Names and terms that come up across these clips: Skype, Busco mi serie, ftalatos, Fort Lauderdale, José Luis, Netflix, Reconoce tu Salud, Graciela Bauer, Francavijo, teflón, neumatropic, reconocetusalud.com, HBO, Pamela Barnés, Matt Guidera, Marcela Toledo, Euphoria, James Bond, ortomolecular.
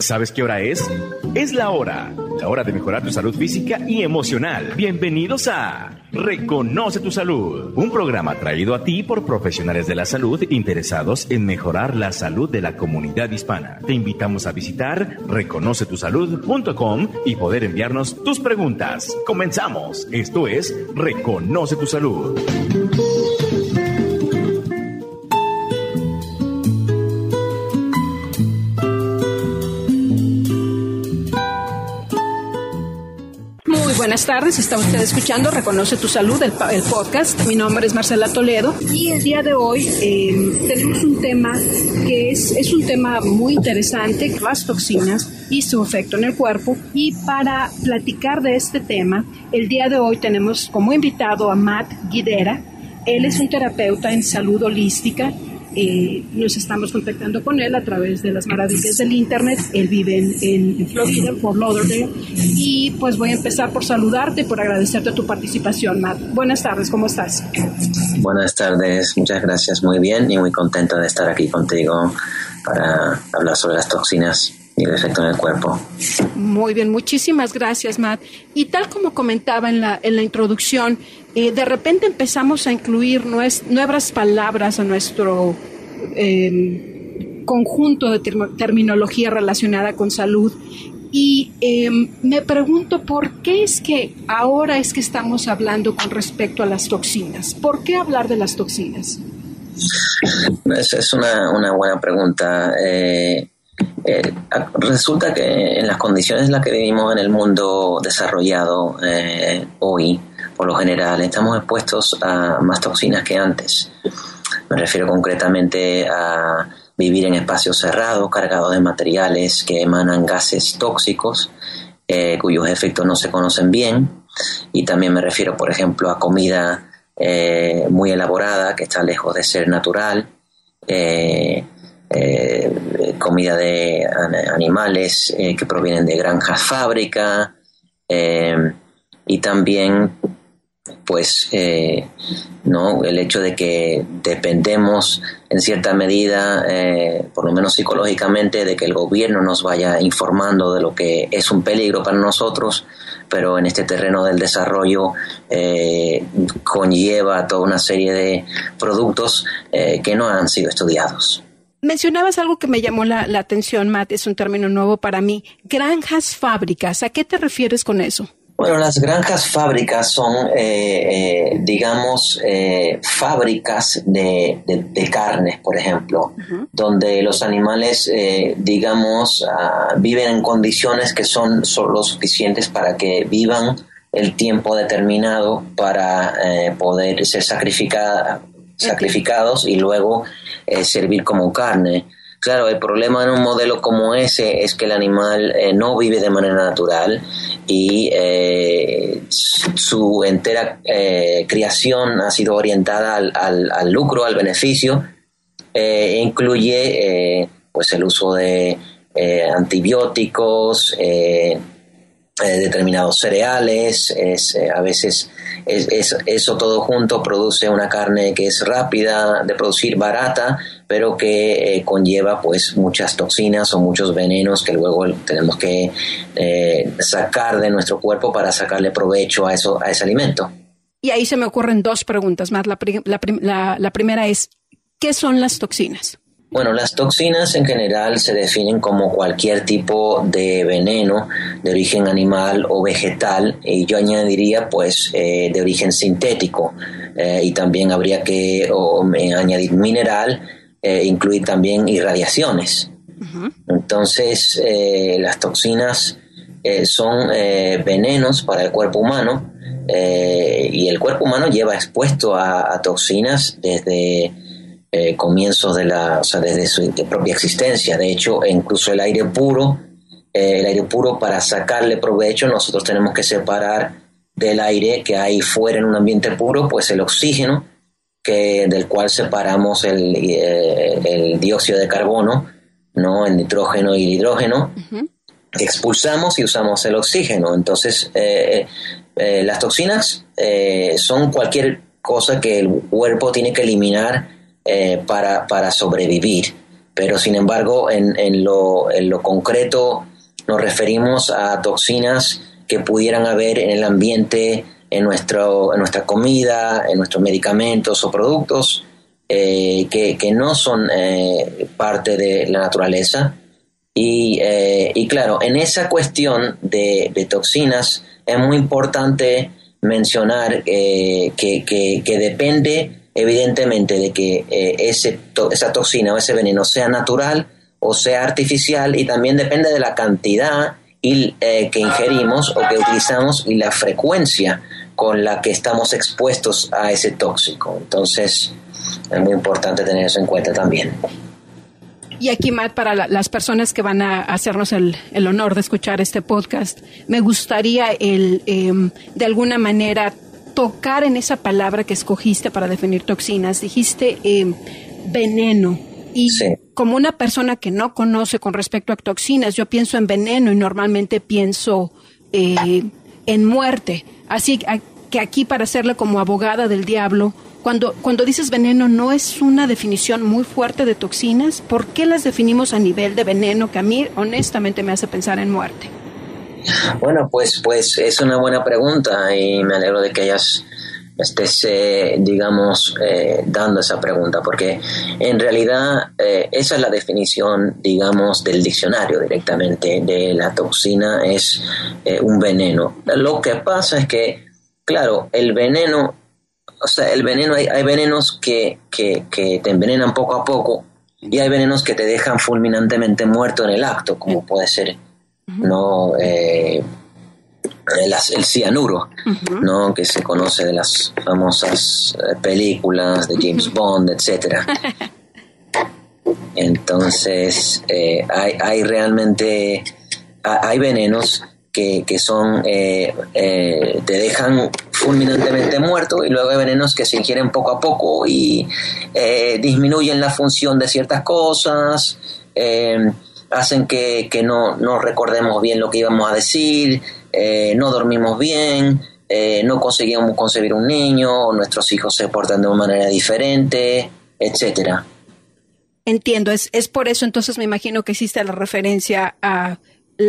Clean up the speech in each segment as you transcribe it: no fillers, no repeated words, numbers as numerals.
¿Sabes qué hora es? Es la hora de mejorar tu salud física y emocional. Bienvenidos a Reconoce tu Salud, un programa traído a ti por profesionales de la salud interesados en mejorar la salud de la comunidad hispana. Te invitamos a visitar reconocetusalud.com y poder enviarnos tus preguntas. Comenzamos. Esto es Reconoce tu Salud. Buenas tardes, está usted escuchando Reconoce tu Salud, el podcast. Mi nombre es Marcela Toledo y el día de hoy tenemos un tema que es un tema muy interesante, las toxinas y su efecto en el cuerpo. Y para platicar de este tema, el día de hoy tenemos como invitado a Matt Guidera. Él es un terapeuta en salud holística. Nos estamos contactando con él a través de las maravillas del internet. Él vive en Florida, en Fort Lauderdale. Y pues voy a empezar por saludarte, por agradecerte tu participación, Matt. Buenas tardes, ¿cómo estás? Buenas tardes, muchas gracias, muy bien y muy contento de estar aquí contigo para hablar sobre las toxinas y el efecto en el cuerpo. Muy bien, muchísimas gracias, Matt. Y tal como comentaba en la introducción, de repente empezamos a incluir nuevas palabras a nuestro conjunto de terminología relacionada con salud. Y me pregunto por qué es que ahora es que estamos hablando con respecto a las toxinas. ¿Por qué hablar de las toxinas? Es una buena pregunta. Resulta que en las condiciones en las que vivimos en el mundo desarrollado hoy, por lo general, estamos expuestos a más toxinas que antes. Me refiero concretamente a vivir en espacios cerrados, cargados de materiales que emanan gases tóxicos, cuyos efectos no se conocen bien. Y también me refiero, por ejemplo, a comida muy elaborada, que está lejos de ser natural, comida de animales que provienen de granjas, fábrica, y también pues no, el hecho de que dependemos en cierta medida, por lo menos psicológicamente, de que el gobierno nos vaya informando de lo que es un peligro para nosotros, pero en este terreno del desarrollo conlleva toda una serie de productos que no han sido estudiados. Mencionabas algo que me llamó la atención, Matt, es un término nuevo para mí, granjas fábricas. ¿A qué te refieres con eso? Bueno, las granjas fábricas son, digamos, fábricas de carnes, por ejemplo, uh-huh. donde los animales, digamos, viven en condiciones que son lo suficientes para que vivan el tiempo determinado para poder ser sacrificados y luego servir como carne. Claro, el problema en un modelo como ese es que el animal no vive de manera natural y su entera creación ha sido orientada al lucro, al beneficio. Incluye pues el uso de antibióticos, determinados cereales, a veces eso todo junto produce una carne que es rápida de producir, barata, pero que conlleva pues muchas toxinas o muchos venenos que luego tenemos que sacar de nuestro cuerpo para sacarle provecho a ese alimento. Y ahí se me ocurren dos preguntas más. La primera es, ¿qué son las toxinas? Bueno, las toxinas en general se definen como cualquier tipo de veneno de origen animal o vegetal, y yo añadiría pues de origen sintético, y también habría que añadir mineral, incluir también irradiaciones. Uh-huh. Entonces, las toxinas son venenos para el cuerpo humano, y el cuerpo humano lleva expuesto a toxinas desde comienzos desde su propia existencia. De hecho, incluso el aire puro, para sacarle provecho, nosotros tenemos que separar del aire que hay fuera en un ambiente puro, pues el oxígeno, del cual separamos el dióxido de carbono, ¿no? El nitrógeno y el hidrógeno. Uh-huh. Expulsamos y usamos el oxígeno. Entonces, las toxinas son cualquier cosa que el cuerpo tiene que eliminar para sobrevivir. Pero sin embargo, en lo concreto nos referimos a toxinas que pudieran haber en el ambiente, en nuestra comida, en nuestros medicamentos o productos que no son parte de la naturaleza. Y claro, en esa cuestión de toxinas es muy importante mencionar que depende evidentemente de que esa toxina o ese veneno sea natural o sea artificial, y también depende de la cantidad que ingerimos o que utilizamos y la frecuencia con la que estamos expuestos a ese tóxico. Entonces es muy importante tener eso en cuenta también. Y aquí, Matt, para las personas que van a hacernos el honor de escuchar este podcast, me gustaría de alguna manera tocar en esa palabra que escogiste para definir toxinas. Dijiste veneno. Y sí, como una persona que no conoce con respecto a toxinas, yo pienso en veneno y normalmente pienso en muerte. Así que aquí, para hacerle como abogada del diablo, Cuando dices veneno, ¿no es una definición muy fuerte de toxinas? ¿Por qué las definimos a nivel de veneno, que a mí honestamente me hace pensar en muerte? Bueno, pues es una buena pregunta y me alegro de que estés, dando esa pregunta, porque en realidad esa es la definición, digamos, del diccionario directamente de la toxina, es un veneno. Lo que pasa es que, claro, el veneno... O sea, el veneno, hay venenos que te envenenan poco a poco, y hay venenos que te dejan fulminantemente muerto en el acto, como puede ser, ¿no? El cianuro, ¿no? Que se conoce de las famosas películas de James Bond, etcétera. Entonces, hay realmente, hay venenos que son te dejan fulminantemente muerto, y luego hay venenos que se ingieren poco a poco y disminuyen la función de ciertas cosas, hacen que no recordemos bien lo que íbamos a decir, no dormimos bien, no conseguimos concebir un niño, nuestros hijos se portan de una manera diferente, etcétera. Entiendo, es por eso entonces me imagino que existe la referencia a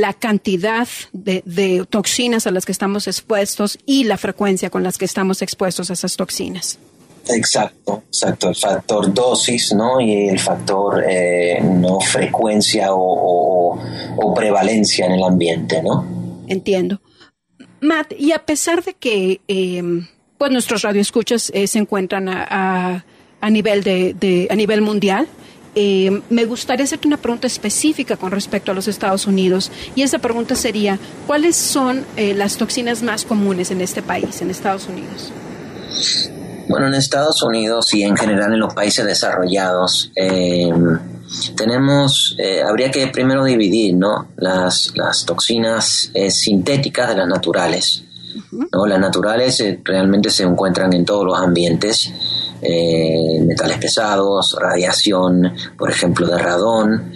la cantidad de toxinas a las que estamos expuestos y la frecuencia con las que estamos expuestos a esas toxinas. Exacto. El factor dosis, ¿no? Y el factor no frecuencia o prevalencia en el ambiente, ¿no? Entiendo. Matt, y a pesar de que pues nuestros radioescuchas se encuentran a nivel a nivel mundial, me gustaría hacerte una pregunta específica con respecto a los Estados Unidos, y esa pregunta sería, ¿cuáles son las toxinas más comunes en este país, en Estados Unidos? Bueno, en Estados Unidos y en general en los países desarrollados habría que primero dividir, ¿no? las toxinas sintéticas de las naturales, ¿no? Las naturales realmente se encuentran en todos los ambientes. Metales pesados, radiación, por ejemplo, de radón,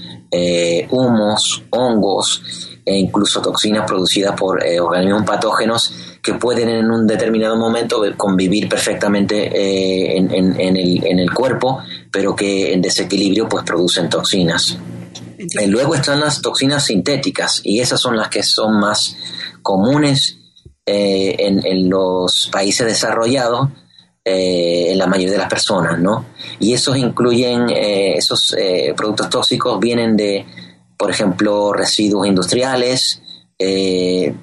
humos, hongos e incluso toxinas producidas por organismos patógenos que pueden en un determinado momento convivir perfectamente en el cuerpo, pero que en desequilibrio pues producen toxinas. Luego están las toxinas sintéticas, y esas son las que son más comunes en los países desarrollados. La mayoría de las personas, ¿no? Y esos incluyen, productos tóxicos vienen de, por ejemplo, residuos industriales,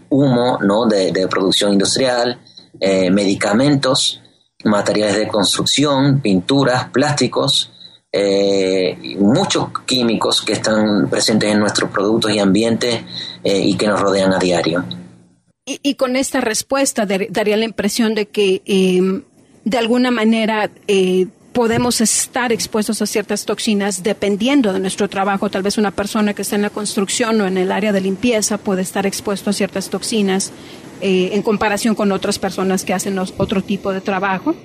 humo, ¿no? De producción industrial, medicamentos, materiales de construcción, pinturas, plásticos, muchos químicos que están presentes en nuestros productos y ambientes y que nos rodean a diario. Y con esta respuesta daría la impresión de que de alguna manera podemos estar expuestos a ciertas toxinas dependiendo de nuestro trabajo. Tal vez una persona que está en la construcción o en el área de limpieza puede estar expuesto a ciertas toxinas en comparación con otras personas que hacen otro tipo de trabajo.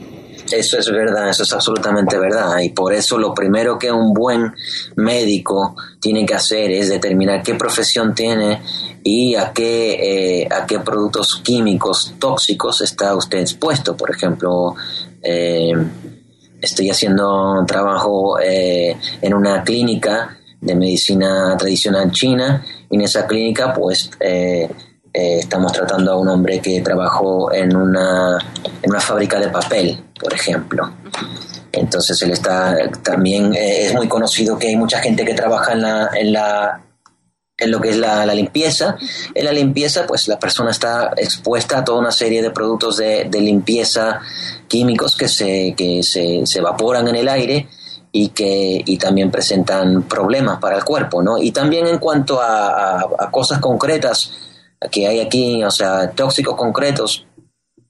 Eso es verdad, eso es absolutamente verdad, y por eso lo primero que un buen médico tiene que hacer es determinar qué profesión tiene y a qué productos químicos tóxicos está usted expuesto. Por ejemplo, Estoy haciendo trabajo en una clínica de medicina tradicional china, y en esa clínica pues estamos tratando a un hombre que trabajó en una fábrica de papel, por ejemplo. Entonces él está también, es muy conocido que hay mucha gente que trabaja en lo que es la limpieza. En la limpieza, pues la persona está expuesta a toda una serie de productos de limpieza químicos que se evaporan en el aire y también presentan problemas para el cuerpo, ¿no? Y también en cuanto a cosas concretas que hay aquí, o sea, tóxicos concretos,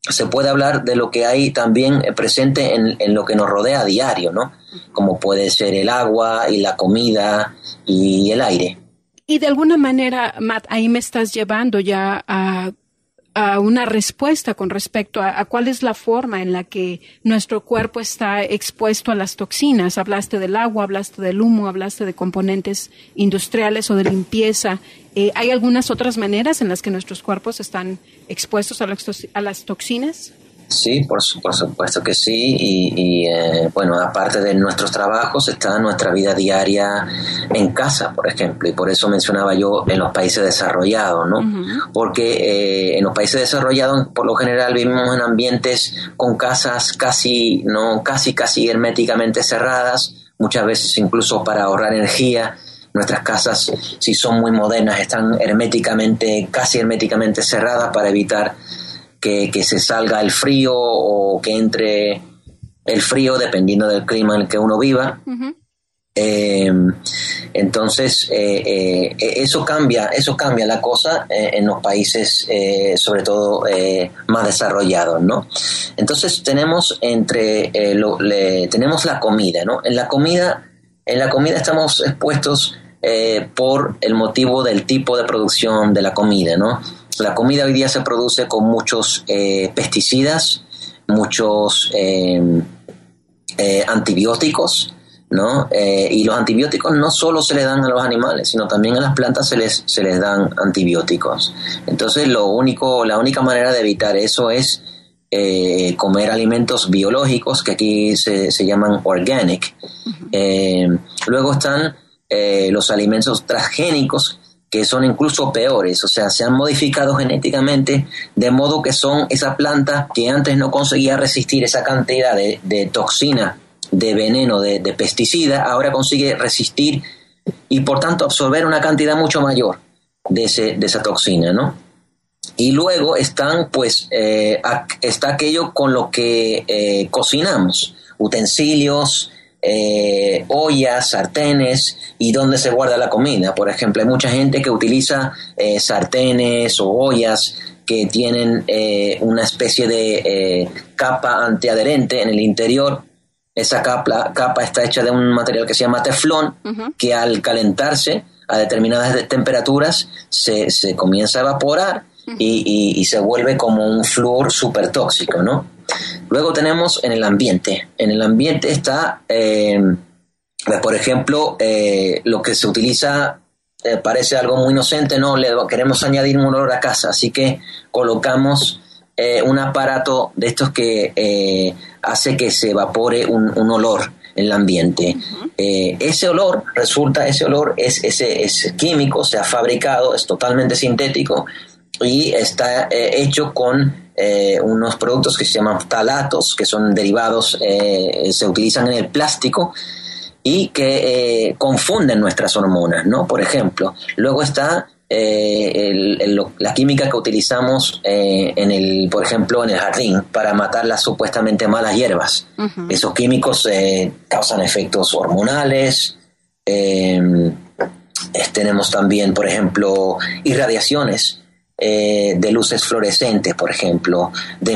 se puede hablar de lo que hay también presente en lo que nos rodea a diario, ¿no? Como puede ser el agua y la comida y el aire. Y de alguna manera, Matt, ahí me estás llevando ya a una respuesta con respecto a cuál es la forma en la que nuestro cuerpo está expuesto a las toxinas. Hablaste del agua, hablaste del humo, hablaste de componentes industriales o de limpieza. ¿Hay algunas otras maneras en las que nuestros cuerpos están expuestos a las toxinas? Sí, por supuesto que sí. Y bueno, aparte de nuestros trabajos está nuestra vida diaria en casa, por ejemplo. Y por eso mencionaba yo en los países desarrollados, ¿no? Uh-huh. Porque en los países desarrollados, por lo general, vivimos en ambientes con casas casi herméticamente cerradas. Muchas veces, incluso para ahorrar energía, nuestras casas, si son muy modernas, están casi herméticamente cerradas para evitar que se salga el frío o que entre el frío, dependiendo del clima en el que uno viva. Uh-huh. Entonces, eso cambia la cosa en los países, sobre todo más desarrollados, ¿no? Entonces tenemos tenemos la comida, ¿no? En la comida estamos expuestos por el motivo del tipo de producción de la comida, ¿no? La comida hoy día se produce con muchos pesticidas, muchos antibióticos, ¿no? Y los antibióticos no solo se les dan a los animales, sino también a las plantas se les dan antibióticos. Entonces, la única manera de evitar eso es comer alimentos biológicos, que aquí se llaman organic. Luego están los alimentos transgénicos, que son incluso peores, o sea, se han modificado genéticamente de modo que son esa planta que antes no conseguía resistir esa cantidad de toxina, de veneno, de pesticida, ahora consigue resistir y por tanto absorber una cantidad mucho mayor de esa toxina, ¿no? Y luego están, pues, está aquello con lo que cocinamos, utensilios, ollas, sartenes y dónde se guarda la comida. Por ejemplo, hay mucha gente que utiliza sartenes o ollas que tienen una especie de capa antiadherente en el interior. Esa capa está hecha de un material que se llama teflón, uh-huh, que al calentarse a determinadas temperaturas se comienza a evaporar, uh-huh, y se vuelve como un flúor súper tóxico, ¿no? Luego tenemos en el ambiente. En el ambiente está, por ejemplo, lo que se utiliza, parece algo muy inocente, ¿no? Queremos añadir un olor a casa, así que colocamos un aparato de estos que hace que se evapore un olor en el ambiente. Uh-huh. Ese olor es químico, se ha fabricado, es totalmente sintético y está hecho con unos productos que se llaman ftalatos, que son derivados, se utilizan en el plástico y que confunden nuestras hormonas, ¿no? Por ejemplo, luego está la química que utilizamos por ejemplo, en el jardín para matar las supuestamente malas hierbas. Uh-huh. Esos químicos causan efectos hormonales. Tenemos también, por ejemplo, irradiaciones de luces fluorescentes, por ejemplo, de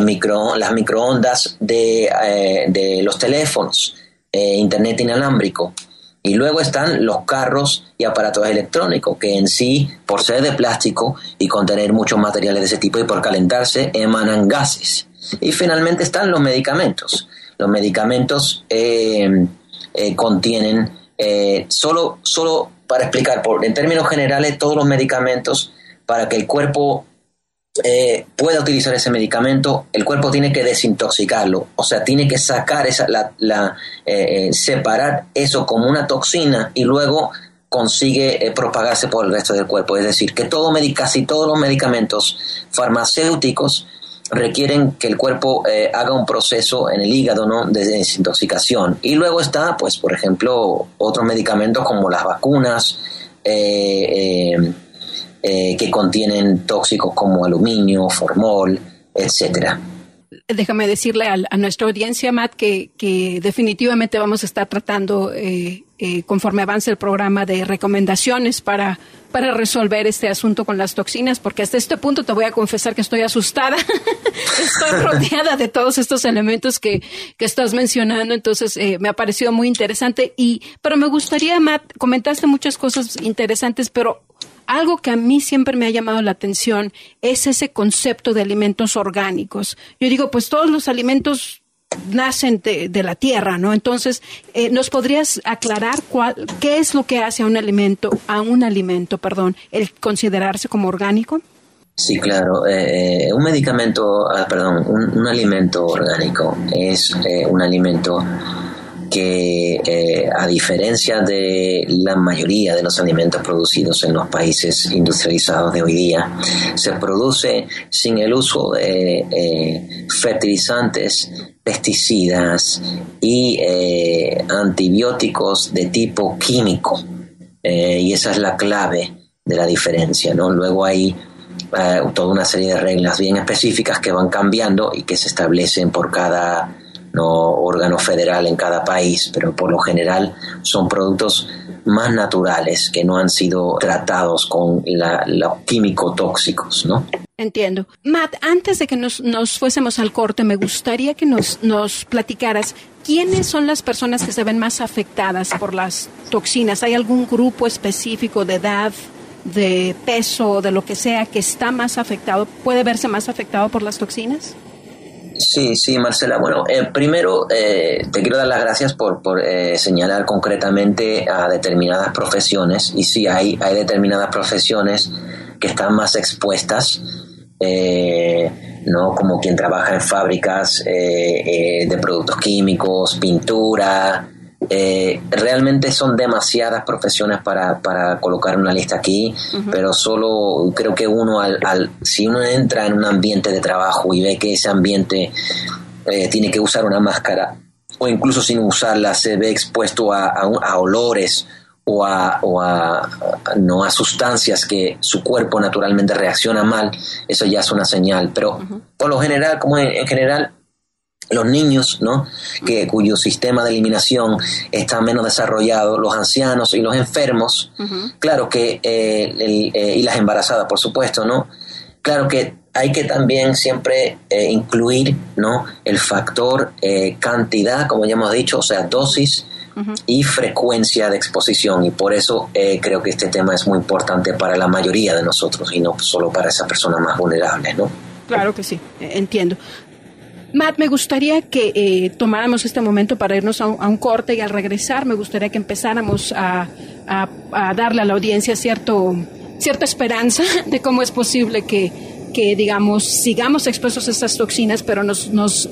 las microondas de los teléfonos, internet inalámbrico. Y luego están los carros y aparatos electrónicos, que en sí, por ser de plástico y contener muchos materiales de ese tipo y por calentarse, emanan gases. Y finalmente están los medicamentos. Los medicamentos contienen, solo para explicar, en términos generales, todos los medicamentos, para que el cuerpo pueda utilizar ese medicamento, el cuerpo tiene que desintoxicarlo, o sea, tiene que sacar esa, separar eso como una toxina y luego consigue propagarse por el resto del cuerpo. Es decir, que casi todos los medicamentos farmacéuticos requieren que el cuerpo haga un proceso en el hígado, ¿no?, de desintoxicación. Y luego está, pues, por ejemplo, otros medicamentos como las vacunas que contienen tóxicos como aluminio, formol, etcétera. Déjame decirle a nuestra audiencia, Matt, que definitivamente vamos a estar tratando, conforme avance el programa, de recomendaciones para resolver este asunto con las toxinas, porque hasta este punto te voy a confesar que estoy asustada. Estoy rodeada de todos estos elementos que estás mencionando, entonces me ha parecido muy interesante. Pero me gustaría, Matt, comentaste muchas cosas interesantes, pero algo que a mí siempre me ha llamado la atención es ese concepto de alimentos orgánicos. Yo digo, pues todos los alimentos nacen de la tierra, ¿no? Entonces, ¿nos podrías aclarar qué es lo que hace a un alimento, el considerarse como orgánico? Sí, claro. Un alimento orgánico es un alimento que a diferencia de la mayoría de los alimentos producidos en los países industrializados de hoy día, se produce sin el uso de fertilizantes, pesticidas y antibióticos de tipo químico. Y esa es la clave de la diferencia, ¿no? Luego hay toda una serie de reglas bien específicas que van cambiando y que se establecen por cada órgano federal en cada país, pero por lo general son productos más naturales que no han sido tratados con los químicos tóxicos, ¿no? Entiendo. Matt, antes de que nos fuésemos al corte, me gustaría que nos platicaras quiénes son las personas que se ven más afectadas por las toxinas. ¿Hay algún grupo específico de edad, de peso, de lo que sea, que está más afectado, puede verse más afectado por las toxinas? Sí, Marcela. Bueno, primero te quiero dar las gracias por señalar concretamente a determinadas profesiones. Y sí, hay determinadas profesiones que están más expuestas, ¿no? Como quien trabaja en fábricas de productos químicos, pintura. Realmente son demasiadas profesiones para colocar una lista aquí, uh-huh. Pero solo creo que si uno entra en un ambiente de trabajo y ve que ese ambiente tiene que usar una máscara o incluso sin usarla se ve expuesto a olores o a sustancias que su cuerpo naturalmente reacciona mal, eso ya es una señal. Pero uh-huh. Por lo general, como en general, los niños, ¿no?, cuyo sistema de eliminación está menos desarrollado, los ancianos y los enfermos, uh-huh. Claro que y las embarazadas, por supuesto, ¿no? Claro que hay que también siempre incluir, ¿no?, el factor cantidad, como ya hemos dicho, o sea, dosis, uh-huh. Y frecuencia de exposición, y por eso creo que este tema es muy importante para la mayoría de nosotros y no solo para esas personas más vulnerables, ¿no? Claro que sí, entiendo. Matt, me gustaría que tomáramos este momento para irnos a un corte, y al regresar me gustaría que empezáramos a darle a la audiencia cierta esperanza de cómo es posible que digamos, sigamos expuestos a estas toxinas, pero nos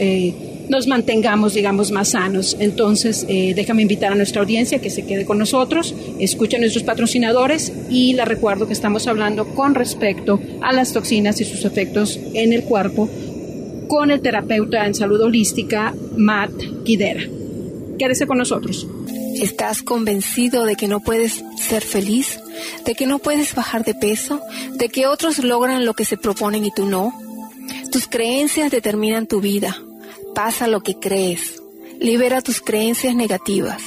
mantengamos, digamos, más sanos. Entonces, déjame invitar a nuestra audiencia que se quede con nosotros, escuche a nuestros patrocinadores, y les recuerdo que estamos hablando con respecto a las toxinas y sus efectos en el cuerpo con el terapeuta en salud holística, Matt Guidera. Quédese con nosotros. ¿Estás convencido de que no puedes ser feliz? ¿De que no puedes bajar de peso? ¿De que otros logran lo que se proponen y tú no? Tus creencias determinan tu vida. Pasa lo que crees. Libera tus creencias negativas.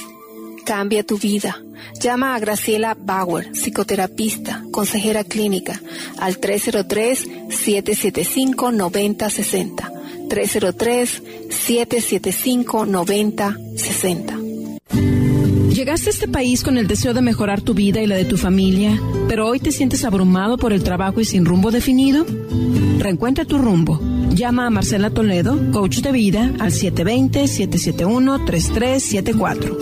Cambia tu vida. Llama a Graciela Bauer, psicoterapista, consejera clínica, al 303-775-9060. 303-775-9060. Llegaste a este país con el deseo de mejorar tu vida y la de tu familia, pero hoy te sientes abrumado por el trabajo y sin rumbo definido. Reencuentra tu rumbo. Llama a Marcela Toledo, coach de vida, al 720-771-3374.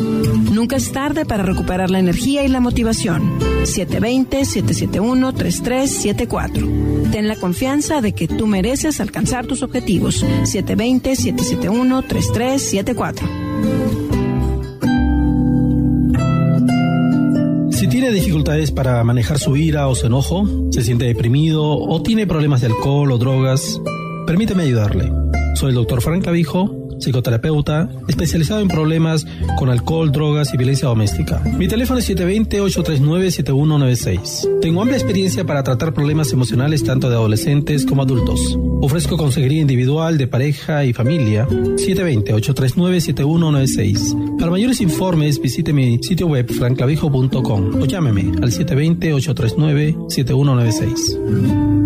Nunca es tarde para recuperar la energía y la motivación. 720-771-3374. Ten la confianza de que tú mereces alcanzar tus objetivos. 720-771-3374. Si tiene dificultades para manejar su ira o su enojo, se siente deprimido o tiene problemas de alcohol o drogas, permíteme ayudarle. Soy el Dr. Francavijo, psicoterapeuta, especializado en problemas con alcohol, drogas y violencia doméstica. Mi teléfono es 720-839-7196. Tengo amplia experiencia para tratar problemas emocionales tanto de adolescentes como adultos. Ofrezco consejería individual, de pareja y familia. 720-839-7196. Para mayores informes, visite mi sitio web francavijo.com o llámeme al 720-839-7196.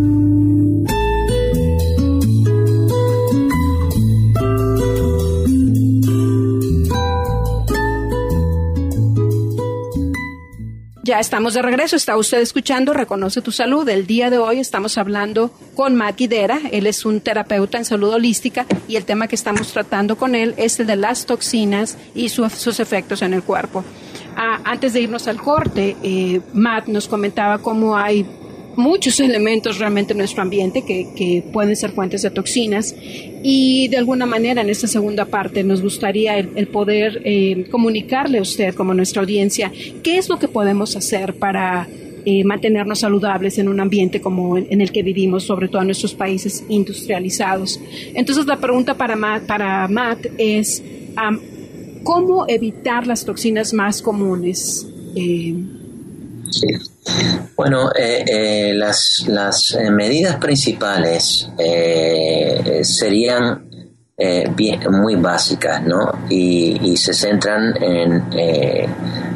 Ya estamos de regreso, está usted escuchando Reconoce tu Salud. El día de hoy estamos hablando con Matt Guidera, él es un terapeuta en salud holística y el tema que estamos tratando con él es el de las toxinas y sus efectos en el cuerpo. Antes de irnos al corte, Matt nos comentaba cómo hay muchos elementos realmente en nuestro ambiente que pueden ser fuentes de toxinas y de alguna manera en esta segunda parte nos gustaría el poder comunicarle a usted como nuestra audiencia qué es lo que podemos hacer para mantenernos saludables en un ambiente como en el que vivimos, sobre todo en nuestros países industrializados. Entonces la pregunta para Matt es ¿cómo evitar las toxinas más comunes? Sí. Bueno, las medidas principales serían muy básicas, ¿no? Y se centran en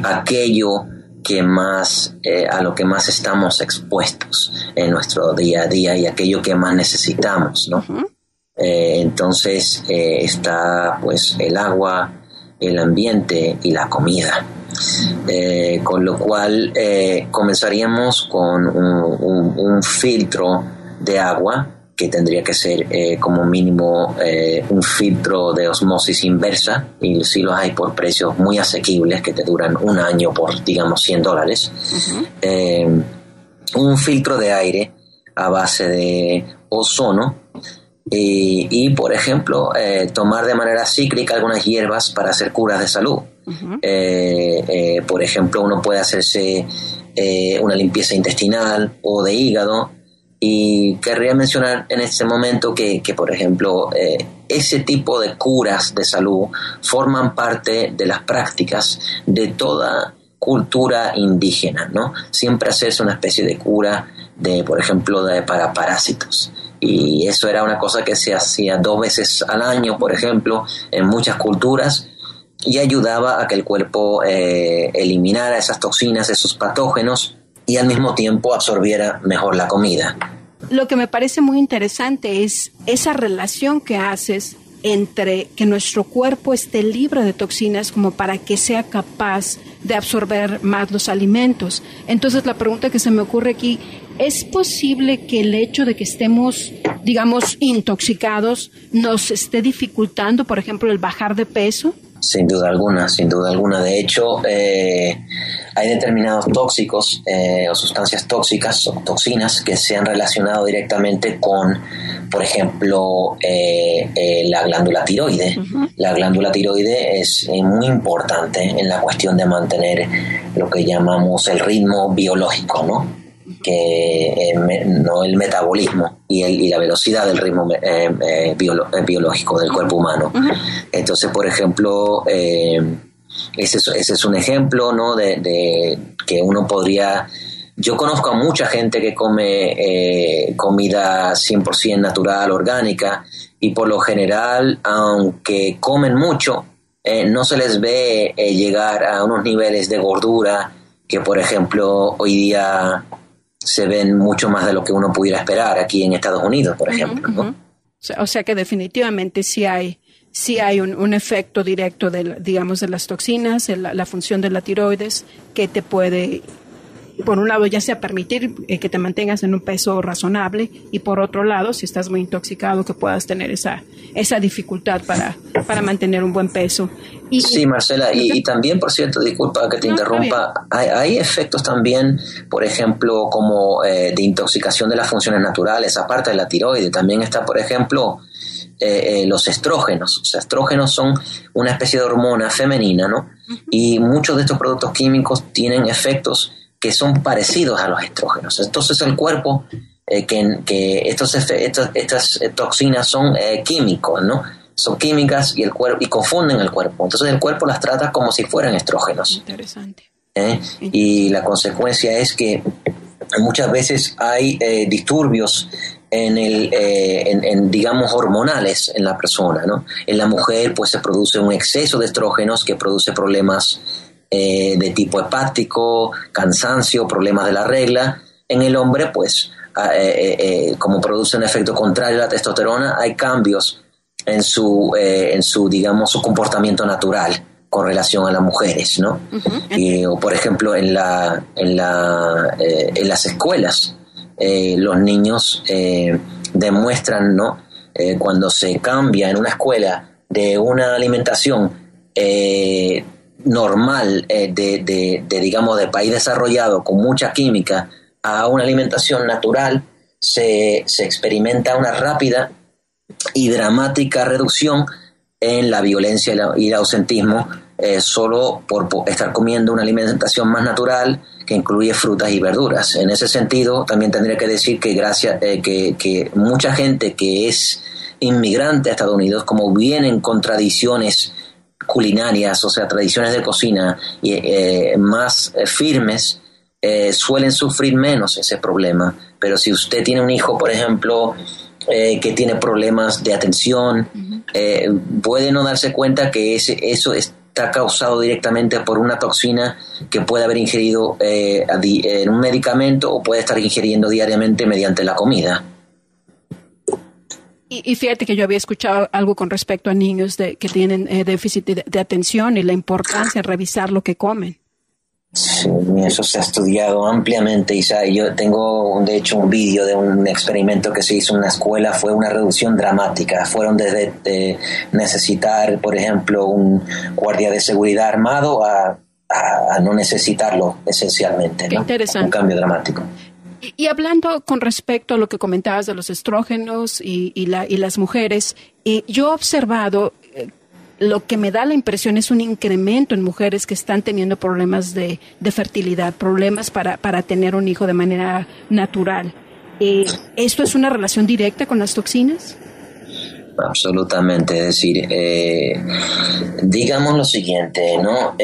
aquello que más a lo que más estamos expuestos en nuestro día a día y aquello que más necesitamos, ¿no? Entonces está pues el agua, el ambiente y la comida. Con lo cual comenzaríamos con un filtro de agua que tendría que ser como mínimo un filtro de osmosis inversa, y si los hay por precios muy asequibles que te duran un año por digamos $100. Uh-huh. Un filtro de aire a base de ozono y por ejemplo tomar de manera cíclica algunas hierbas para hacer curas de salud. Uh-huh. Por ejemplo, uno puede hacerse una limpieza intestinal o de hígado, y querría mencionar en este momento que por ejemplo ese tipo de curas de salud forman parte de las prácticas de toda cultura indígena, ¿no? Siempre hacerse una especie de cura de, por ejemplo, para parásitos. Y eso era una cosa que se hacía 2 veces al año, por ejemplo, en muchas culturas, y ayudaba a que el cuerpo eliminara esas toxinas, esos patógenos, y al mismo tiempo absorbiera mejor la comida. Lo que me parece muy interesante es esa relación que haces entre que nuestro cuerpo esté libre de toxinas como para que sea capaz de absorber más los alimentos. Entonces la pregunta que se me ocurre aquí, ¿es posible que el hecho de que estemos, digamos, intoxicados nos esté dificultando, por ejemplo, el bajar de peso? Sin duda alguna, sin duda alguna. De hecho, hay determinados tóxicos o sustancias tóxicas o toxinas que se han relacionado directamente con, por ejemplo, la glándula tiroide. Uh-huh. La glándula tiroide es muy importante en la cuestión de mantener lo que llamamos el ritmo biológico, ¿no? Que no el metabolismo y la velocidad del ritmo biológico del cuerpo humano. Uh-huh. Entonces, por ejemplo, ese es un ejemplo, ¿no? de que uno podría... Yo conozco a mucha gente que come comida 100% natural, orgánica, y por lo general, aunque comen mucho, no se les ve llegar a unos niveles de gordura que, por ejemplo, hoy día... se ven mucho más de lo que uno pudiera esperar aquí en Estados Unidos, por ejemplo, ¿no? Uh-huh. O sea que definitivamente sí hay un efecto directo de las toxinas, la función de la tiroides, que te puede por un lado ya sea permitir que te mantengas en un peso razonable, y por otro lado, si estás muy intoxicado, que puedas tener esa dificultad para mantener un buen peso. Y, sí, Marcela, y también, por cierto, disculpa que te interrumpa, hay efectos también, por ejemplo, como de intoxicación de las funciones naturales, aparte de la tiroides, también está, por ejemplo, los estrógenos. O sea, estrógenos son una especie de hormona femenina, ¿no? Uh-huh. Y muchos de estos productos químicos tienen efectos que son parecidos a los estrógenos. Entonces el cuerpo, estas toxinas son químicos, ¿no? Son químicas y confunden el cuerpo. Entonces el cuerpo las trata como si fueran estrógenos. Interesante. Y la consecuencia es que muchas veces hay disturbios digamos, hormonales en la persona, ¿no? En la mujer, pues, se produce un exceso de estrógenos que produce problemas de tipo hepático, cansancio, problemas de la regla. En el hombre, pues, como produce un efecto contrario a la testosterona, hay cambios en su comportamiento natural con relación a las mujeres, ¿no? Uh-huh. O por ejemplo, en las escuelas, los niños demuestran, ¿no? Cuando se cambia en una escuela de una alimentación normal digamos de país desarrollado con mucha química a una alimentación natural, se experimenta una rápida y dramática reducción en la violencia y el ausentismo, solo por estar comiendo una alimentación más natural que incluye frutas y verduras. En ese sentido, también tendría que decir que que mucha gente que es inmigrante a Estados Unidos, como vienen con tradiciones culinarias, o sea, tradiciones de cocina más firmes, suelen sufrir menos ese problema. Pero si usted tiene un hijo, por ejemplo, que tiene problemas de atención, uh-huh, puede no darse cuenta que eso está causado directamente por una toxina que puede haber ingerido en un medicamento, o puede estar ingiriendo diariamente mediante la comida. Y fíjate que yo había escuchado algo con respecto a niños que tienen déficit de atención y la importancia de revisar lo que comen. Sí, eso se ha estudiado ampliamente, Isa. Yo tengo, de hecho, un vídeo de un experimento que se hizo en una escuela. Fue una reducción dramática. Fueron desde necesitar, por ejemplo, un guardia de seguridad armado a no necesitarlo esencialmente, ¿no? Qué interesante. Un cambio dramático. Y hablando con respecto a lo que comentabas de los estrógenos y las mujeres, y yo he observado, lo que me da la impresión es un incremento en mujeres que están teniendo problemas de fertilidad, problemas para tener un hijo de manera natural. ¿Esto es una relación directa con las toxinas? Absolutamente. Es decir, digamos lo siguiente, ¿no?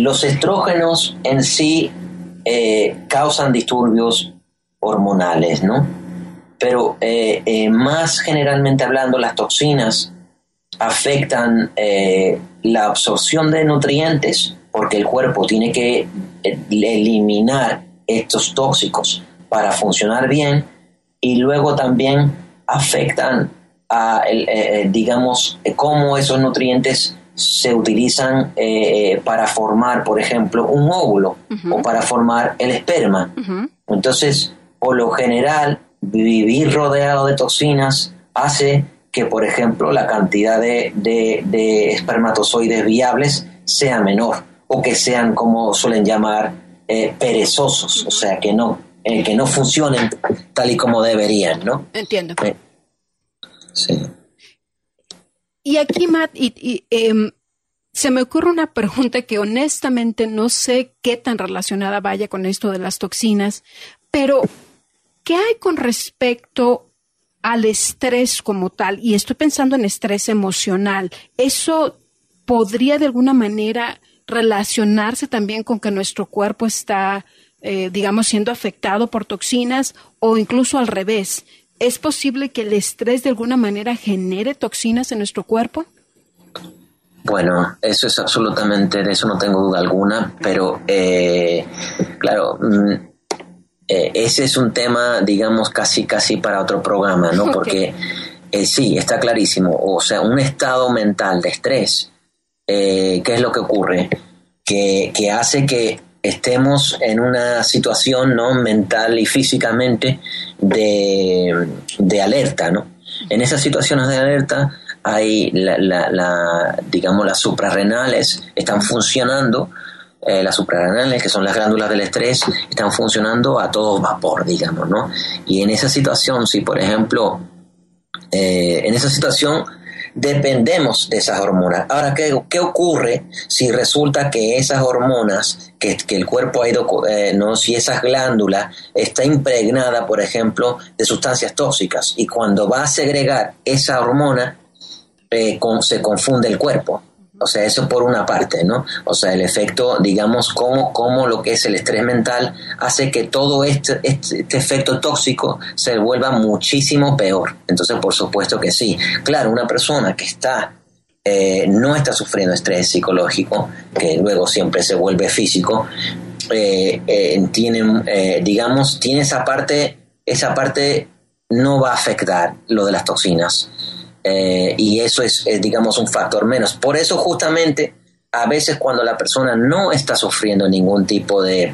Los estrógenos en sí causan disturbios hormonales, ¿no? Pero más generalmente hablando, las toxinas afectan la absorción de nutrientes, porque el cuerpo tiene que eliminar estos tóxicos para funcionar bien, y luego también afectan cómo esos nutrientes se utilizan para formar, por ejemplo, un óvulo, uh-huh, o para formar el esperma. Uh-huh. Entonces, por lo general, vivir rodeado de toxinas hace que, por ejemplo, la cantidad de espermatozoides viables sea menor, o que sean, como suelen llamar, perezosos, o sea, que no funcionen tal y como deberían, ¿no? Entiendo. Sí. Y aquí, Matt, se me ocurre una pregunta que honestamente no sé qué tan relacionada vaya con esto de las toxinas, pero ¿qué hay con respecto al estrés como tal? Y estoy pensando en estrés emocional. ¿Eso podría de alguna manera relacionarse también con que nuestro cuerpo está, siendo afectado por toxinas, o incluso al revés? ¿Es posible que el estrés de alguna manera genere toxinas en nuestro cuerpo? Bueno, eso es absolutamente, de eso no tengo duda alguna, pero claro, ese es un tema, digamos, casi para otro programa, ¿no? Porque sí, está clarísimo. O sea, un estado mental de estrés, ¿qué es lo que ocurre? Que hace que estemos en una situación, ¿no?, mental y físicamente de alerta, ¿no? En esas situaciones de alerta hay digamos las suprarrenales están funcionando, las suprarrenales, que son las glándulas del estrés, están funcionando a todo vapor, digamos, ¿no? Y en esa situación, si por ejemplo en esa situación dependemos de esas hormonas. Ahora, ¿qué ocurre si resulta que esas hormonas que el cuerpo ha ido, no, si esas glándulas está impregnada, por ejemplo, de sustancias tóxicas, y cuando va a segregar esa hormona se confunde el cuerpo? O sea, eso por una parte, ¿no? O sea, el efecto, digamos, como lo que es el estrés mental hace que todo este efecto tóxico se vuelva muchísimo peor. Entonces, por supuesto que sí. Claro, una persona que no está sufriendo estrés psicológico, que luego siempre se vuelve físico, tiene esa parte no va a afectar lo de las toxinas. Y eso es, digamos, un factor menos. Por eso, justamente, a veces cuando la persona no está sufriendo ningún tipo de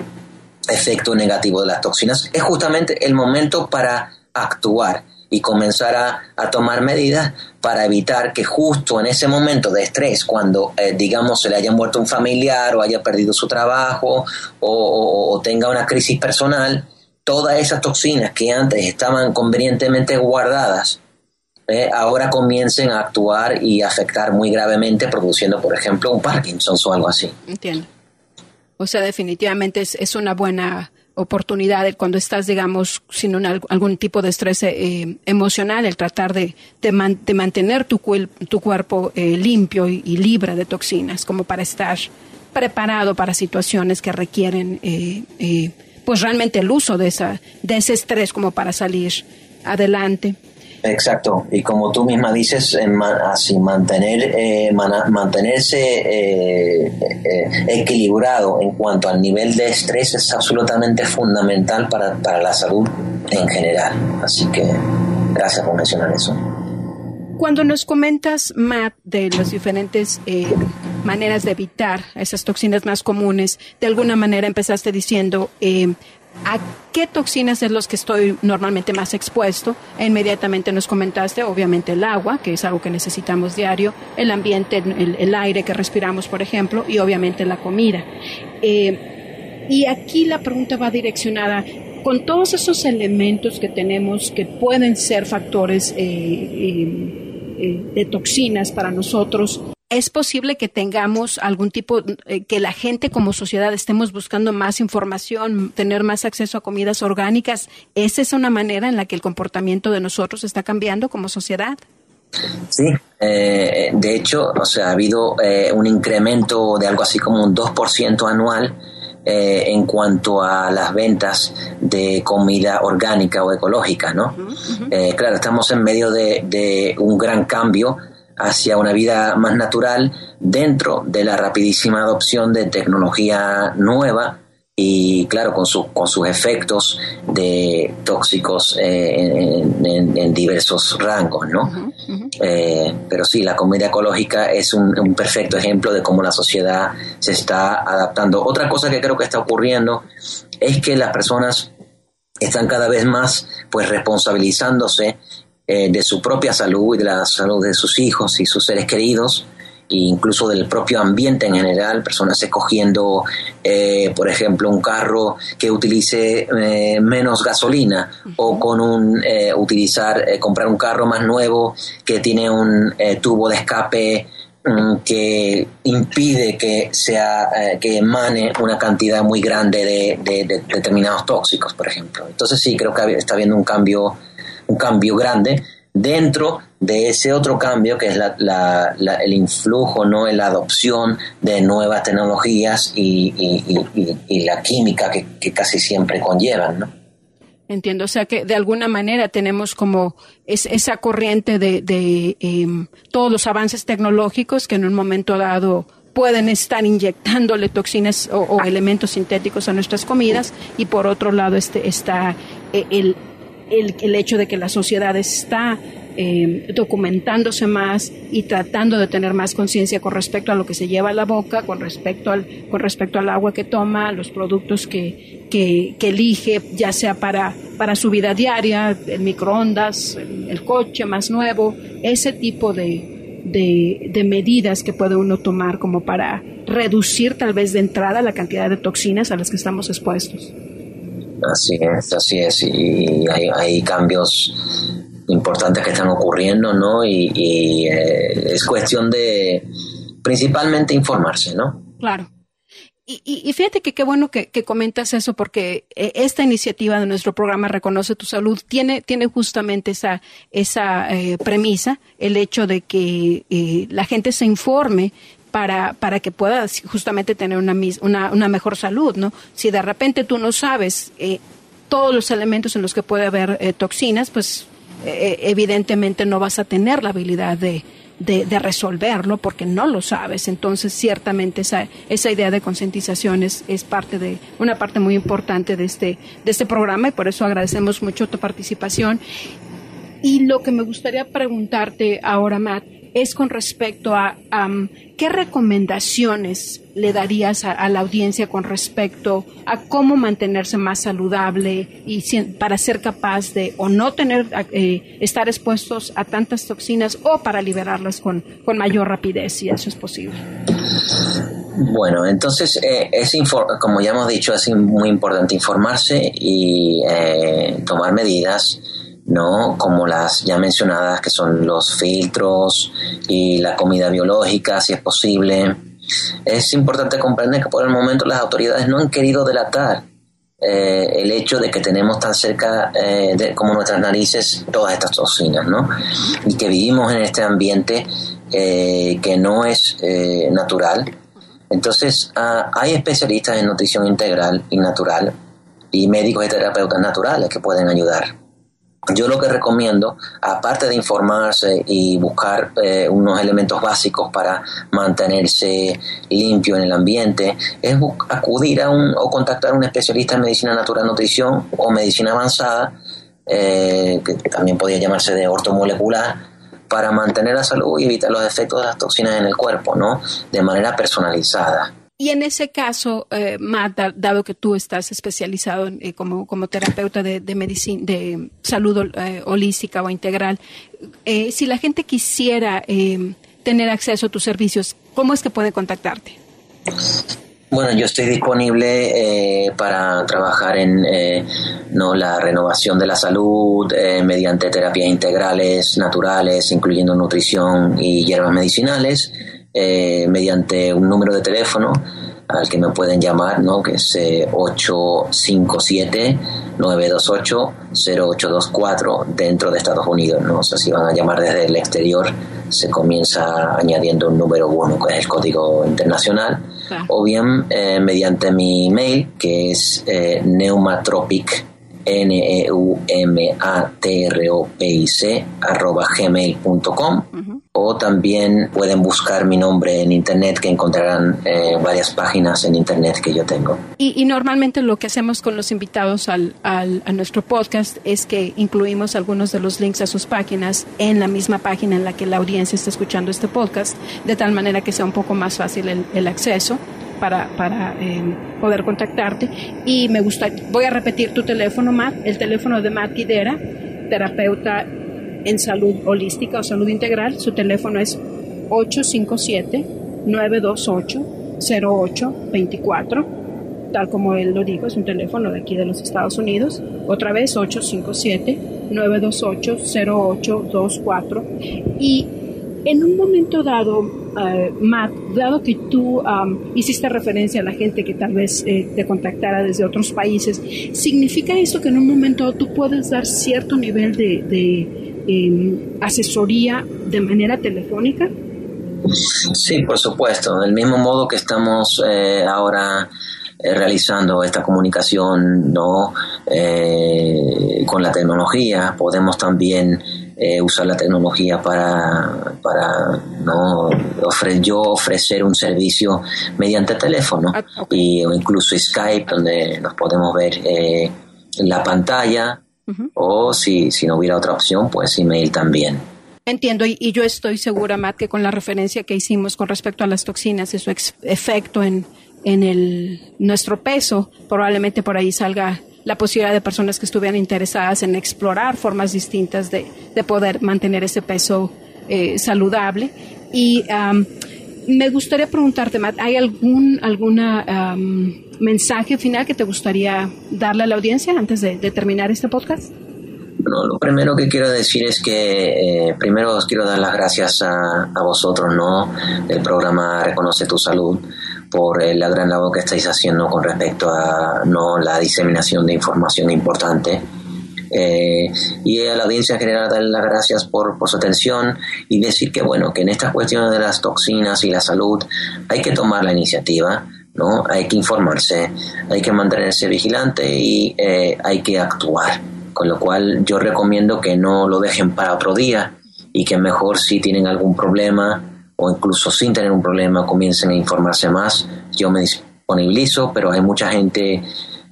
efecto negativo de las toxinas, es justamente el momento para actuar y comenzar a tomar medidas para evitar que justo en ese momento de estrés, cuando, digamos, se le haya muerto un familiar o haya perdido su trabajo o tenga una crisis personal, todas esas toxinas que antes estaban convenientemente guardadas, ahora comiencen a actuar y afectar muy gravemente, produciendo, por ejemplo, un Parkinson o algo así. Entiendo. O sea, definitivamente es una buena oportunidad cuando estás, digamos, sin algún tipo de estrés emocional, el tratar de mantener tu cuerpo limpio y libre de toxinas, como para estar preparado para situaciones que requieren pues realmente el uso de ese estrés como para salir adelante. Exacto, y como tú misma dices, así mantenerse equilibrado en cuanto al nivel de estrés es absolutamente fundamental para la salud en general. Así que gracias por mencionar eso. Cuando nos comentas, Matt, de las diferentes maneras de evitar esas toxinas más comunes, de alguna manera empezaste diciendo... ¿a qué toxinas es los que estoy normalmente más expuesto? Inmediatamente nos comentaste, obviamente, el agua, que es algo que necesitamos diario, el ambiente, el aire que respiramos, por ejemplo, y obviamente la comida. Y aquí la pregunta va direccionada, con todos esos elementos que tenemos que pueden ser factores de toxinas para nosotros, ¿es posible que tengamos algún tipo, que la gente como sociedad estemos buscando más información, tener más acceso a comidas orgánicas? ¿Esa es una manera en la que el comportamiento de nosotros está cambiando como sociedad? Sí, de hecho, o sea, ha habido un incremento de algo así como un 2% anual en cuanto a las ventas de comida orgánica o ecológica, ¿no? Uh-huh. Claro, estamos en medio de un gran cambio hacia una vida más natural dentro de la rapidísima adopción de tecnología nueva y, claro, con sus efectos de tóxicos en diversos rangos, ¿no? Uh-huh, uh-huh. Pero sí, la comida ecológica es un perfecto ejemplo de cómo la sociedad se está adaptando. Otra cosa que creo que está ocurriendo es que las personas están cada vez más, pues, responsabilizándose de su propia salud y de la salud de sus hijos y sus seres queridos, e incluso del propio ambiente en general, personas escogiendo, por ejemplo, un carro que utilice menos gasolina, uh-huh, o con comprar un carro más nuevo que tiene un tubo de escape que impide que emane una cantidad muy grande de determinados tóxicos, por ejemplo. Entonces sí, creo que está habiendo un cambio grande dentro de ese otro cambio que es el influjo, ¿no?, en la adopción de nuevas tecnologías y la química que casi siempre conllevan, ¿no? Entiendo, o sea que de alguna manera tenemos como esa corriente de todos los avances tecnológicos que en un momento dado pueden estar inyectándole toxinas o elementos sintéticos a nuestras comidas, y por otro lado está el hecho de que la sociedad está documentándose más y tratando de tener más conciencia con respecto a lo que se lleva a la boca, con respecto al agua que toma, los productos que elige, ya sea para su vida diaria, el microondas, el coche más nuevo, ese tipo de medidas que puede uno tomar como para reducir tal vez de entrada la cantidad de toxinas a las que estamos expuestos. Así es, y hay cambios importantes que están ocurriendo, ¿no? Y es cuestión de principalmente informarse, ¿no? Claro. Y fíjate que qué bueno que comentas eso, porque esta iniciativa de nuestro programa Reconoce tu Salud tiene justamente esa premisa, el hecho de que la gente se informe para que puedas justamente tener una mejor salud, ¿no? Si de repente tú no sabes todos los elementos en los que puede haber toxinas, pues evidentemente no vas a tener la habilidad de resolverlo porque no lo sabes. Entonces ciertamente esa idea de concientización es parte de una parte muy importante de este programa, y por eso agradecemos mucho tu participación. Y lo que me gustaría preguntarte ahora, Matt, es con respecto a qué recomendaciones le darías a la audiencia con respecto a cómo mantenerse más saludable y para ser capaz de o no tener estar expuestos a tantas toxinas, o para liberarlas con mayor rapidez, si eso es posible. Bueno, entonces, como ya hemos dicho, es muy importante informarse y tomar medidas, ¿no? Como las ya mencionadas, que son los filtros y la comida biológica, si es posible. Es importante comprender que por el momento las autoridades no han querido delatar el hecho de que tenemos tan cerca como nuestras narices todas estas toxinas, ¿no? Y que vivimos en este ambiente que no es natural. Entonces, hay especialistas en nutrición integral y natural y médicos y terapeutas naturales que pueden ayudar. Yo lo que recomiendo, aparte de informarse y buscar unos elementos básicos para mantenerse limpio en el ambiente, es acudir a o contactar a un especialista en medicina natural, nutrición o medicina avanzada, que también podría llamarse de ortomolecular, para mantener la salud y evitar los efectos de las toxinas en el cuerpo, ¿no? De manera personalizada. Y en ese caso, Matt, dado que tú estás especializado como terapeuta de medicina, de salud holística o integral, si la gente quisiera tener acceso a tus servicios, ¿cómo es que puede contactarte? Bueno, yo estoy disponible para trabajar en la renovación de la salud mediante terapias integrales, naturales, incluyendo nutrición y hierbas medicinales, mediante un número de teléfono al que me pueden llamar, ¿no? Que es 857-928-0824 dentro de Estados Unidos, ¿no? O sea, si van a llamar desde el exterior, se comienza añadiendo un número 1, que es el código internacional. Claro. O bien mediante mi email, que es neumatropic, neumatropic @gmail.com. Uh-huh. O también pueden buscar mi nombre en internet, que encontrarán varias páginas en internet que yo tengo. Y normalmente lo que hacemos con los invitados a nuestro podcast es que incluimos algunos de los links a sus páginas en la misma página en la que la audiencia está escuchando este podcast, de tal manera que sea un poco más fácil el acceso para poder contactarte. Y voy a repetir tu teléfono, Matt, el teléfono de Matt Guidera, terapeuta en salud holística o salud integral. Su teléfono es 857-928-0824, tal como él lo dijo, es un teléfono de aquí de los Estados Unidos. Otra vez, 857-928-0824. Y en un momento dado, Matt, dado que tú hiciste referencia a la gente que tal vez te contactara desde otros países, ¿significa eso que en un momento dado tú puedes dar cierto nivel de asesoría de manera telefónica? Sí, por supuesto. Del mismo modo que estamos ahora realizando esta comunicación, ¿no? Con la tecnología, podemos también usar la tecnología para no ofrecer un servicio mediante teléfono. Okay. O incluso Skype, donde nos podemos ver en la pantalla Uh-huh. O si no hubiera otra opción, pues email también. Entiendo, y yo estoy segura, Matt, que con la referencia que hicimos con respecto a las toxinas y su efecto en nuestro peso, probablemente por ahí salga la posibilidad de personas que estuvieran interesadas en explorar formas distintas de poder mantener ese peso saludable. Y me gustaría preguntarte, Matt, ¿hay algún mensaje final que te gustaría darle a la audiencia antes de terminar este podcast? Bueno, lo primero que quiero decir es que primero os quiero dar las gracias a vosotros, ¿no?, del programa Reconoce tu Salud, por la gran labor que estáis haciendo con respecto a la diseminación de información importante. Y a la audiencia en general, darle las gracias por su atención y decir que, bueno, que en estas cuestiones de las toxinas y la salud hay que tomar la iniciativa, ¿no? Hay que informarse, hay que mantenerse vigilante y hay que actuar. Con lo cual yo recomiendo que no lo dejen para otro día y que mejor, si tienen algún problema o incluso sin tener un problema, comiencen a informarse más. Yo me disponibilizo, pero hay mucha gente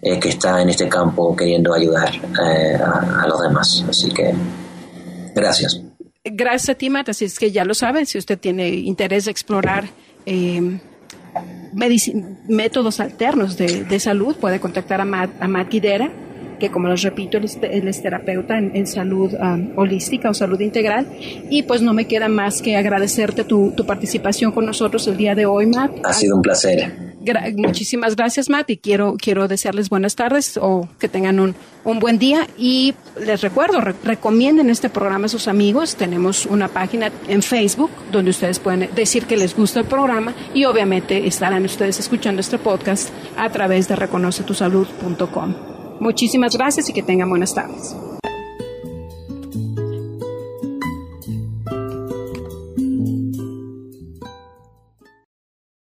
que está en este campo queriendo ayudar a los demás. Así que gracias. Gracias a ti, Matt. Así es que ya lo saben, si usted tiene interés de explorar métodos alternos de salud, puede contactar a Matt Guidera, que, como les repito, él es terapeuta en salud holística o salud integral. Y pues no me queda más que agradecerte tu participación con nosotros el día de hoy, Matt. Ha sido un placer. Muchísimas gracias, Matt, y quiero desearles buenas tardes o que tengan un buen día. Y les recuerdo, recomienden este programa a sus amigos. Tenemos una página en Facebook donde ustedes pueden decir que les gusta el programa y obviamente estarán ustedes escuchando este podcast a través de reconocetusalud.com. Muchísimas gracias y que tengan buenas tardes.